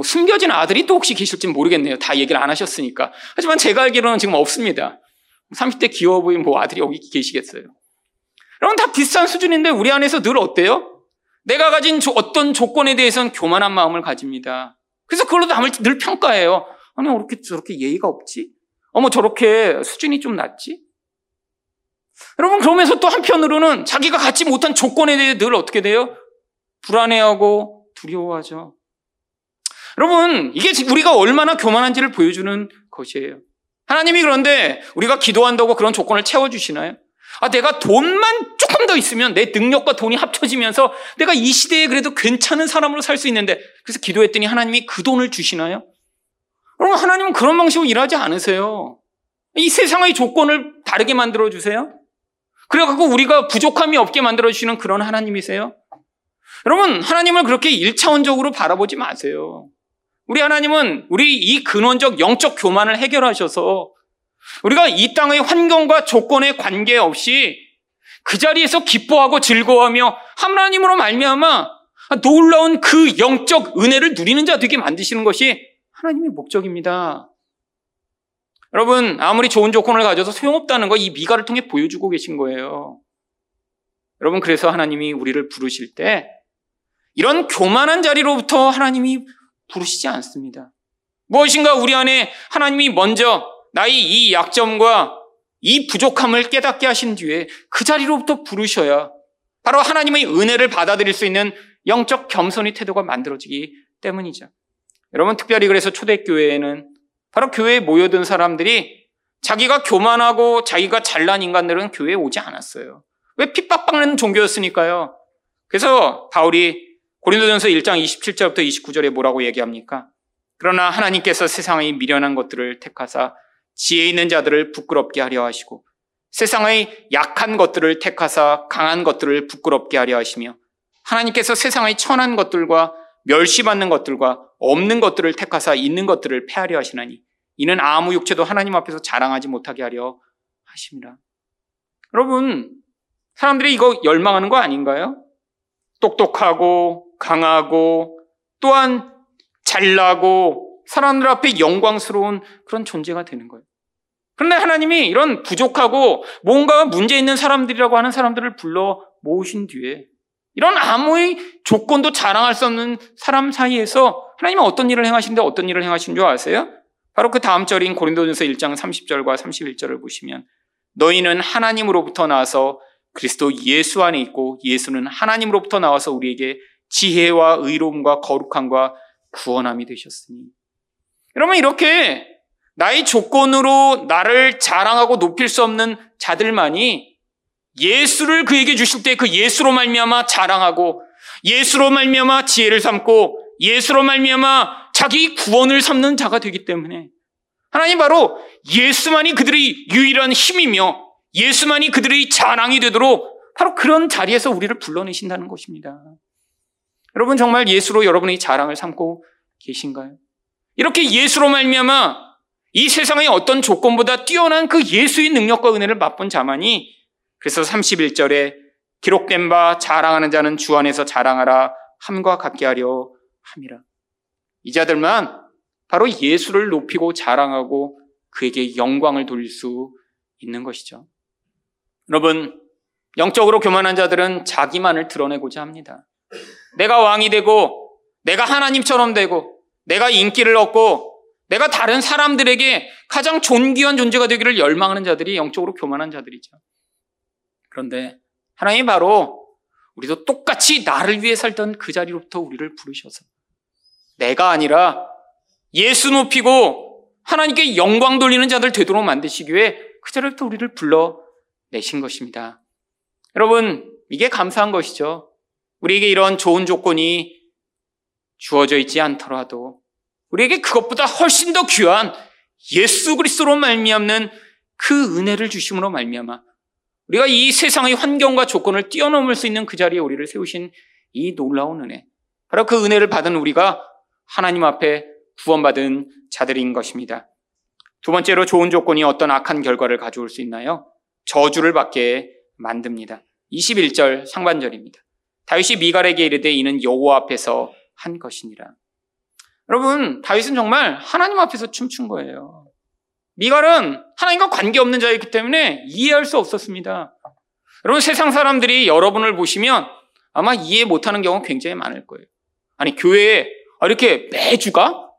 숨겨진 아들이 또 혹시 계실지는 모르겠네요. 다 얘기를 안 하셨으니까. 하지만 제가 알기로는 지금 없습니다. 30대 기업의 아들이 여기 계시겠어요? 여러분, 다 비슷한 수준인데 우리 안에서 늘 어때요? 내가 가진 어떤 조건에 대해서는 교만한 마음을 가집니다. 그래서 그걸로 남을 늘 평가해요. 아니, 저렇게 예의가 없지? 저렇게 수준이 좀 낮지? 여러분, 그러면서 또 한편으로는 자기가 갖지 못한 조건에 대해 늘 어떻게 돼요? 불안해하고 두려워하죠. 여러분, 이게 우리가 얼마나 교만한지를 보여주는 것이에요. 하나님이 그런데 우리가 기도한다고 그런 조건을 채워주시나요? 내가 돈만 조금 더 있으면 내 능력과 돈이 합쳐지면서 내가 이 시대에 그래도 괜찮은 사람으로 살 수 있는데 그래서 기도했더니 하나님이 그 돈을 주시나요? 여러분, 하나님은 그런 방식으로 일하지 않으세요. 이 세상의 조건을 다르게 만들어주세요. 그래갖고 우리가 부족함이 없게 만들어주시는 그런 하나님이세요. 여러분, 하나님을 그렇게 1차원적으로 바라보지 마세요. 우리 하나님은 우리 이 근원적 영적 교만을 해결하셔서 우리가 이 땅의 환경과 조건에 관계없이 그 자리에서 기뻐하고 즐거워하며 하나님으로 말미암아 놀라운 그 영적 은혜를 누리는 자 되게 만드시는 것이 하나님의 목적입니다. 여러분, 아무리 좋은 조건을 가져서 소용없다는 거 이 미갈을 통해 보여주고 계신 거예요. 여러분, 그래서 하나님이 우리를 부르실 때 이런 교만한 자리로부터 하나님이 부르시지 않습니다. 무엇인가 우리 안에 하나님이 먼저 나의 이 약점과 이 부족함을 깨닫게 하신 뒤에 그 자리로부터 부르셔야 바로 하나님의 은혜를 받아들일 수 있는 영적 겸손의 태도가 만들어지기 때문이죠. 여러분, 특별히 그래서 초대교회에는 바로 교회에 모여든 사람들이 자기가 교만하고 자기가 잘난 인간들은 교회에 오지 않았어요. 왜? 핍박받는 종교였으니까요. 그래서 바울이 고린도전서 1장 27절부터 29절에 뭐라고 얘기합니까? 그러나 하나님께서 세상의 미련한 것들을 택하사 지혜 있는 자들을 부끄럽게 하려 하시고 세상의 약한 것들을 택하사 강한 것들을 부끄럽게 하려 하시며 하나님께서 세상의 천한 것들과 멸시받는 것들과 없는 것들을 택하사 있는 것들을 폐하려 하시나니 이는 아무 육체도 하나님 앞에서 자랑하지 못하게 하려 하십니다. 여러분, 사람들이 이거 열망하는 거 아닌가요? 똑똑하고 강하고 또한 잘나고 사람들 앞에 영광스러운 그런 존재가 되는 거예요. 그런데 하나님이 이런 부족하고 뭔가 문제 있는 사람들이라고 하는 사람들을 불러 모으신 뒤에 이런 아무의 조건도 자랑할 수 없는 사람 사이에서 하나님은 어떤 일을 행하시는데 어떤 일을 행하신 줄 아세요? 바로 그 다음 절인 고린도전서 1장 30절과 31절을 보시면 너희는 하나님으로부터 나와서 그리스도 예수 안에 있고 예수는 하나님으로부터 나와서 우리에게 지혜와 의로움과 거룩함과 구원함이 되셨으니 여러분 이렇게 나의 조건으로 나를 자랑하고 높일 수 없는 자들만이 예수를 그에게 주실 때 그 예수로 말미암아 자랑하고 예수로 말미암아 지혜를 삼고 예수로 말미암아 자기 구원을 삼는 자가 되기 때문에 하나님 바로 예수만이 그들의 유일한 힘이며 예수만이 그들의 자랑이 되도록 바로 그런 자리에서 우리를 불러내신다는 것입니다. 여러분 정말 예수로 여러분의 자랑을 삼고 계신가요? 이렇게 예수로 말미암아 이 세상의 어떤 조건보다 뛰어난 그 예수의 능력과 은혜를 맛본 자만이 그래서 31절에 기록된 바 자랑하는 자는 주 안에서 자랑하라 함과 같게 하려 함이라. 이 자들만 바로 예수를 높이고 자랑하고 그에게 영광을 돌릴 수 있는 것이죠. 여러분, 영적으로 교만한 자들은 자기만을 드러내고자 합니다. 내가 왕이 되고 내가 하나님처럼 되고 내가 인기를 얻고 내가 다른 사람들에게 가장 존귀한 존재가 되기를 열망하는 자들이 영적으로 교만한 자들이죠. 그런데 하나님이 바로 우리도 똑같이 나를 위해 살던 그 자리로부터 우리를 부르셔서 내가 아니라 예수 높이고 하나님께 영광 돌리는 자들 되도록 만드시기 위해 그 자리부터 우리를 불러내신 것입니다. 여러분, 이게 감사한 것이죠. 우리에게 이런 좋은 조건이 주어져 있지 않더라도 우리에게 그것보다 훨씬 더 귀한 예수 그리스도로 말미암는 그 은혜를 주심으로 말미암아 우리가 이 세상의 환경과 조건을 뛰어넘을 수 있는 그 자리에 우리를 세우신 이 놀라운 은혜, 바로 그 은혜를 받은 우리가 하나님 앞에 구원받은 자들인 것입니다. 두 번째로 좋은 조건이 어떤 악한 결과를 가져올 수 있나요? 저주를 받게 만듭니다. 21절 상반절입니다. 다윗이 미갈에게 이르되 이는 여호와 앞에서 한 것이니라. 여러분, 다윗은 정말 하나님 앞에서 춤춘 거예요. 미갈은 하나님과 관계없는 자였기 때문에 이해할 수 없었습니다. 여러분, 세상 사람들이 여러분을 보시면 아마 이해 못하는 경우 굉장히 많을 거예요. 아니, 교회에 이렇게 매주 가?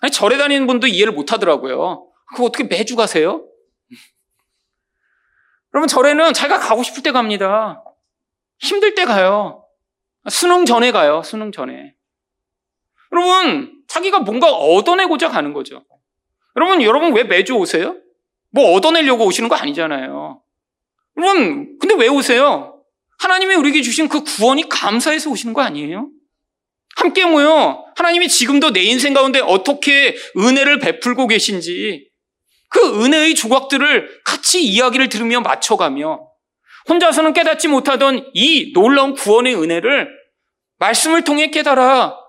아니, 절에 다니는 분도 이해를 못하더라고요. 그거 어떻게 매주 가세요? 여러분, 절에는 자기가 가고 싶을 때 갑니다. 힘들 때 가요. 수능 전에 가요, 수능 전에. 여러분, 자기가 뭔가 얻어내고자 가는 거죠. 여러분, 왜 매주 오세요? 뭐 얻어내려고 오시는 거 아니잖아요. 여러분, 근데 왜 오세요? 하나님이 우리에게 주신 그 구원이 감사해서 오시는 거 아니에요? 함께 모여 하나님이 지금도 내 인생 가운데 어떻게 은혜를 베풀고 계신지 그 은혜의 조각들을 같이 이야기를 들으며 맞춰가며 혼자서는 깨닫지 못하던 이 놀라운 구원의 은혜를 말씀을 통해 깨달아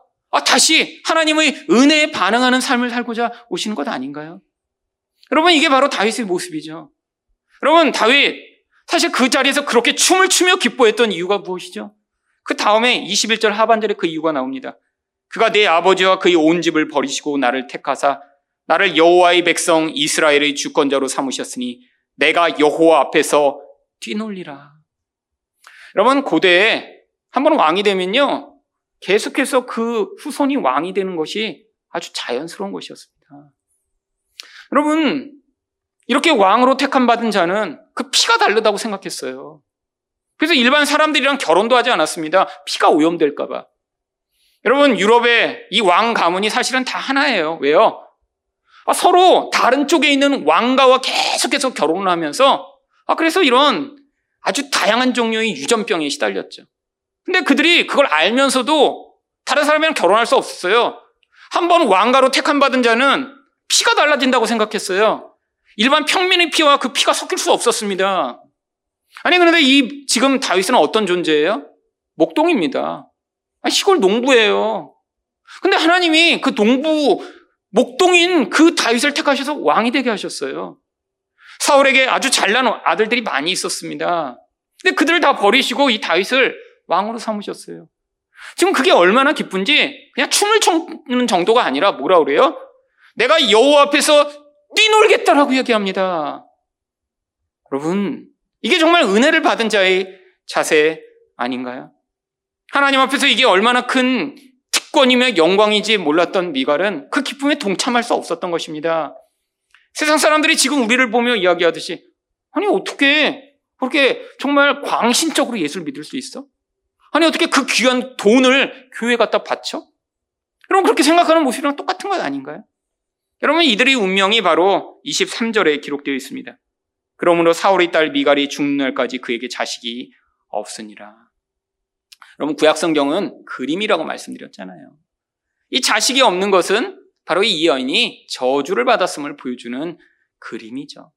다시 하나님의 은혜에 반응하는 삶을 살고자 오시는 것 아닌가요? 여러분, 이게 바로 다윗의 모습이죠. 여러분, 다윗 사실 그 자리에서 그렇게 춤을 추며 기뻐했던 이유가 무엇이죠? 그 다음에 21절 하반절에 그 이유가 나옵니다. 그가 내 아버지와 그의 온 집을 버리시고 나를 택하사 나를 여호와의 백성 이스라엘의 주권자로 삼으셨으니 내가 여호와 앞에서 뛰놀리라. 여러분, 고대에 한번 왕이 되면요 계속해서 그 후손이 왕이 되는 것이 아주 자연스러운 것이었습니다. 여러분, 이렇게 왕으로 택함받은 자는 그 피가 다르다고 생각했어요. 그래서 일반 사람들이랑 결혼도 하지 않았습니다. 피가 오염될까 봐. 여러분, 유럽의 이 왕 가문이 사실은 다 하나예요. 왜요? 서로 다른 쪽에 있는 왕가와 계속해서 결혼을 하면서 그래서 이런 아주 다양한 종류의 유전병에 시달렸죠. 근데 그들이 그걸 알면서도 다른 사람이랑 결혼할 수 없었어요. 한번 왕가로 택함받은 자는 피가 달라진다고 생각했어요. 일반 평민의 피와 그 피가 섞일 수 없었습니다. 아니 그런데 이 지금 다윗은 어떤 존재예요? 목동입니다. 시골 농부예요. 근데 하나님이 그 농부 목동인 그 다윗을 택하셔서 왕이 되게 하셨어요. 사울에게 아주 잘난 아들들이 많이 있었습니다. 근데 그들을 다 버리시고 이 다윗을 왕으로 삼으셨어요. 지금 그게 얼마나 기쁜지 그냥 춤을 추는 정도가 아니라 뭐라 그래요? 내가 여호와 앞에서 뛰놀겠다라고 이야기합니다. 여러분, 이게 정말 은혜를 받은 자의 자세 아닌가요? 하나님 앞에서 이게 얼마나 큰 특권이며 영광인지 몰랐던 미갈은 그 기쁨에 동참할 수 없었던 것입니다. 세상 사람들이 지금 우리를 보며 이야기하듯이 아니 어떻게 그렇게 정말 광신적으로 예수를 믿을 수 있어? 아니 어떻게 그 귀한 돈을 교회에 갖다 바쳐? 여러분 그렇게 생각하는 모습이랑 똑같은 것 아닌가요? 여러분 이들의 운명이 바로 23절에 기록되어 있습니다. 그러므로 사울의 딸 미갈이 죽는 날까지 그에게 자식이 없으니라. 여러분 구약성경은 그림이라고 말씀드렸잖아요. 이 자식이 없는 것은 바로 이 여인이 저주를 받았음을 보여주는 그림이죠.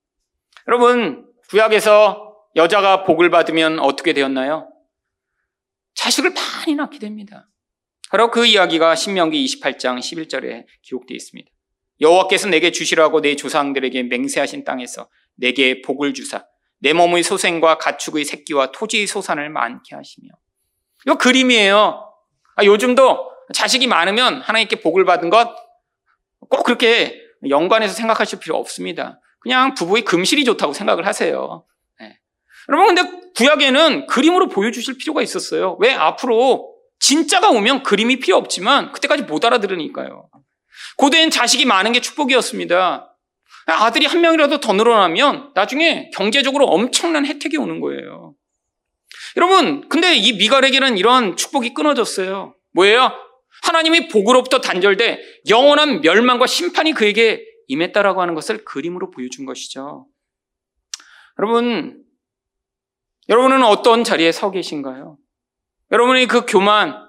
여러분 구약에서 여자가 복을 받으면 어떻게 되었나요? 자식을 많이 낳게 됩니다. 바로 그 이야기가 신명기 28장 11절에 기록되어 있습니다. 여호와께서 내게 주시라고 내 조상들에게 맹세하신 땅에서 내게 복을 주사 내 몸의 소생과 가축의 새끼와 토지의 소산을 많게 하시며. 이거 그림이에요. 요즘도 자식이 많으면 하나님께 복을 받은 것 꼭 그렇게 연관해서 생각하실 필요 없습니다. 그냥 부부의 금실이 좋다고 생각을 하세요. 네. 여러분 근데 구약에는 그림으로 보여주실 필요가 있었어요. 왜? 앞으로 진짜가 오면 그림이 필요 없지만 그때까지 못 알아들으니까요. 고대엔 자식이 많은 게 축복이었습니다. 아들이 한 명이라도 더 늘어나면 나중에 경제적으로 엄청난 혜택이 오는 거예요. 여러분 근데 이 미갈에게는 이런 축복이 끊어졌어요. 뭐예요? 하나님이 복으로부터 단절돼 영원한 멸망과 심판이 그에게 임했다라고 하는 것을 그림으로 보여준 것이죠. 여러분은 어떤 자리에 서 계신가요? 여러분의 그 교만,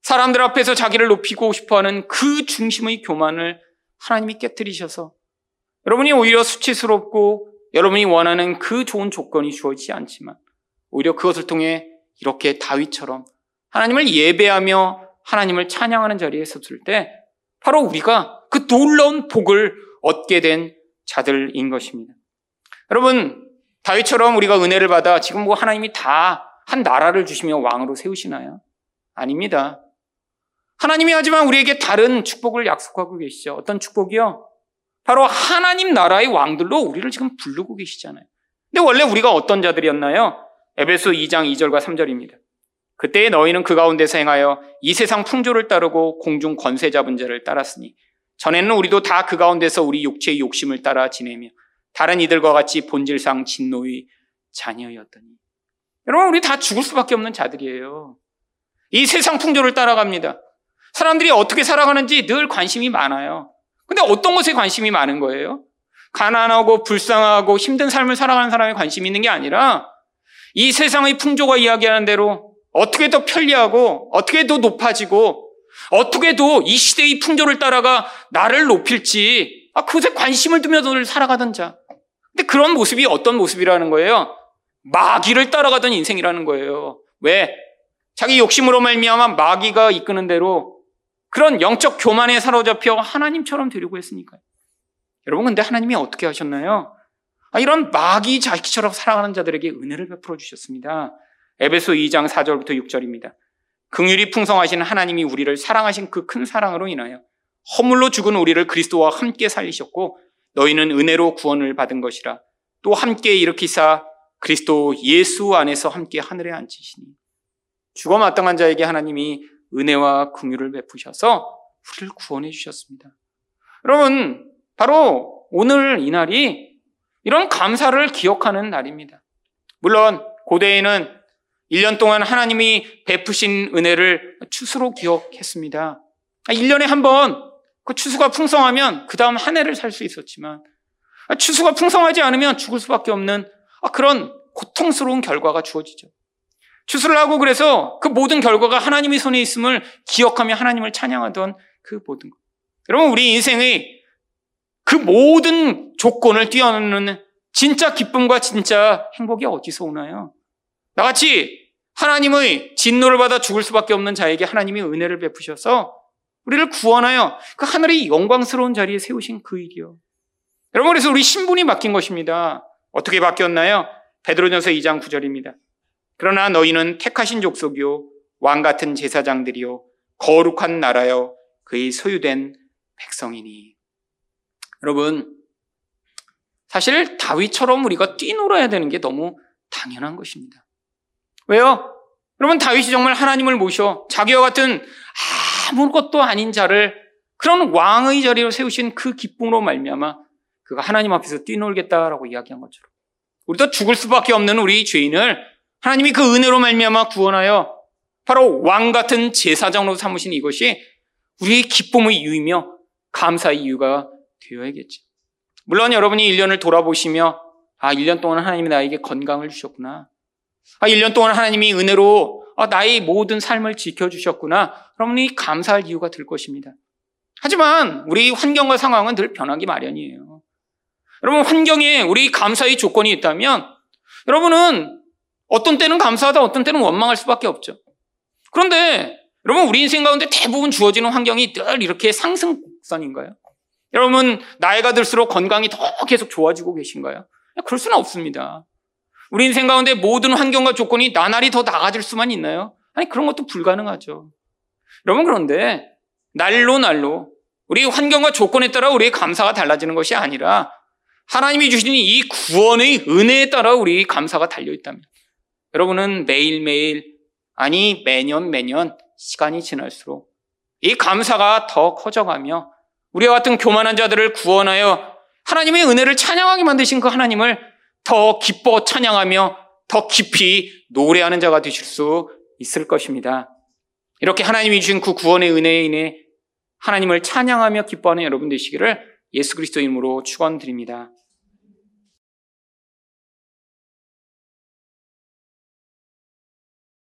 사람들 앞에서 자기를 높이고 싶어하는 그 중심의 교만을 하나님이 깨뜨리셔서 여러분이 오히려 수치스럽고 여러분이 원하는 그 좋은 조건이 주어지지 않지만 오히려 그것을 통해 이렇게 다윗처럼 하나님을 예배하며 하나님을 찬양하는 자리에 섰을 때 바로 우리가 그 놀라운 복을 얻게 된 자들인 것입니다. 여러분 다윗처럼 우리가 은혜를 받아 지금 뭐 하나님이 다 한 나라를 주시며 왕으로 세우시나요? 아닙니다. 하나님이 하지만 우리에게 다른 축복을 약속하고 계시죠. 어떤 축복이요? 바로 하나님 나라의 왕들로 우리를 지금 부르고 계시잖아요. 근데 원래 우리가 어떤 자들이었나요? 에베소 2장 2절과 3절입니다. 그때에 너희는 그 가운데서 행하여 이 세상 풍조를 따르고 공중 권세 잡은 자를 따랐으니 전에는 우리도 다 그 가운데서 우리 육체의 욕심을 따라 지내며 다른 이들과 같이 본질상 진노의 자녀였더니. 여러분 우리 다 죽을 수밖에 없는 자들이에요. 이 세상 풍조를 따라갑니다. 사람들이 어떻게 살아가는지 늘 관심이 많아요. 근데 어떤 것에 관심이 많은 거예요? 가난하고 불쌍하고 힘든 삶을 살아가는 사람에 관심이 있는 게 아니라 이 세상의 풍조가 이야기하는 대로 어떻게 더 편리하고 어떻게 더 높아지고 어떻게 더 이 시대의 풍조를 따라가 나를 높일지 그것에 관심을 두며 늘 살아가던 자. 근데 그런 모습이 어떤 모습이라는 거예요? 마귀를 따라가던 인생이라는 거예요. 왜? 자기 욕심으로 말미암아 마귀가 이끄는 대로 그런 영적 교만에 사로잡혀 하나님처럼 되려고 했으니까요. 여러분 근데 하나님이 어떻게 하셨나요? 이런 마귀 자식처럼 살아가는 자들에게 은혜를 베풀어 주셨습니다. 에베소 2장 4절부터 6절입니다. 긍휼이 풍성하신 하나님이 우리를 사랑하신 그 큰 사랑으로 인하여 허물로 죽은 우리를 그리스도와 함께 살리셨고 너희는 은혜로 구원을 받은 것이라 또 함께 일으키사 그리스도 예수 안에서 함께 하늘에 앉히시니. 죽어 마땅한 자에게 하나님이 은혜와 긍휼을 베푸셔서 우리를 구원해 주셨습니다. 여러분 바로 오늘 이 날이 이런 감사를 기억하는 날입니다. 물론 고대에는 1년 동안 하나님이 베푸신 은혜를 추수로 기억했습니다. 1년에 한 번 그 추수가 풍성하면 그 다음 한 해를 살 수 있었지만 추수가 풍성하지 않으면 죽을 수밖에 없는 그런 고통스러운 결과가 주어지죠. 추수를 하고 그래서 그 모든 결과가 하나님의 손에 있음을 기억하며 하나님을 찬양하던 그 모든 것. 여러분, 우리 인생의 그 모든 조건을 뛰어넘는 진짜 기쁨과 진짜 행복이 어디서 오나요? 나같이 하나님의 진노를 받아 죽을 수밖에 없는 자에게 하나님이 은혜를 베푸셔서 우리를 구원하여 그 하늘의 영광스러운 자리에 세우신 그 일이요. 여러분, 그래서 우리 신분이 바뀐 것입니다. 어떻게 바뀌었나요? 베드로전서 2장 9절입니다. 그러나 너희는 택하신 족속이요 왕같은 제사장들이요 거룩한 나라여 그의 소유된 백성이니. 여러분, 사실 다윗처럼 우리가 뛰놀아야 되는 게 너무 당연한 것입니다. 왜요? 여러분, 다윗이 정말 하나님을 모셔 자기와 같은 아무것도 아닌 자를 그런 왕의 자리로 세우신 그 기쁨으로 말미암아 그가 하나님 앞에서 뛰놀겠다라고 이야기한 것처럼 우리도 죽을 수밖에 없는 우리 죄인을 하나님이 그 은혜로 말미암아 구원하여 바로 왕 같은 제사장으로 삼으신 이것이 우리의 기쁨의 이유이며 감사의 이유가 되어야겠지. 물론 여러분이 1년을 돌아보시며, 아, 1년 동안 하나님이 나에게 건강을 주셨구나. 아, 1년 동안 하나님이 은혜로 나의 모든 삶을 지켜주셨구나. 여러분이 감사할 이유가 될 것입니다. 하지만 우리 환경과 상황은 늘 변하기 마련이에요. 여러분, 환경에 우리 감사의 조건이 있다면 여러분은 어떤 때는 감사하다 어떤 때는 원망할 수밖에 없죠. 그런데 여러분, 우리 인생 가운데 대부분 주어지는 환경이 늘 이렇게 상승 곡선인가요? 여러분, 나이가 들수록 건강이 더 계속 좋아지고 계신가요? 그럴 수는 없습니다. 우리 인생 가운데 모든 환경과 조건이 나날이 더 나아질 수만 있나요? 아니, 그런 것도 불가능하죠. 여러분, 그런데 날로 우리 환경과 조건에 따라 우리의 감사가 달라지는 것이 아니라 하나님이 주신 이 구원의 은혜에 따라 우리의 감사가 달려있다면 여러분은 매일매일, 아니 매년 시간이 지날수록 이 감사가 더 커져가며 우리와 같은 교만한 자들을 구원하여 하나님의 은혜를 찬양하게 만드신 그 하나님을 더 기뻐 찬양하며 더 깊이 노래하는 자가 되실 수 있을 것입니다. 이렇게 하나님이 주신 그 구원의 은혜에 인해 하나님을 찬양하며 기뻐하는 여러분 되시기를 예수 그리스도 이름으로 축원드립니다.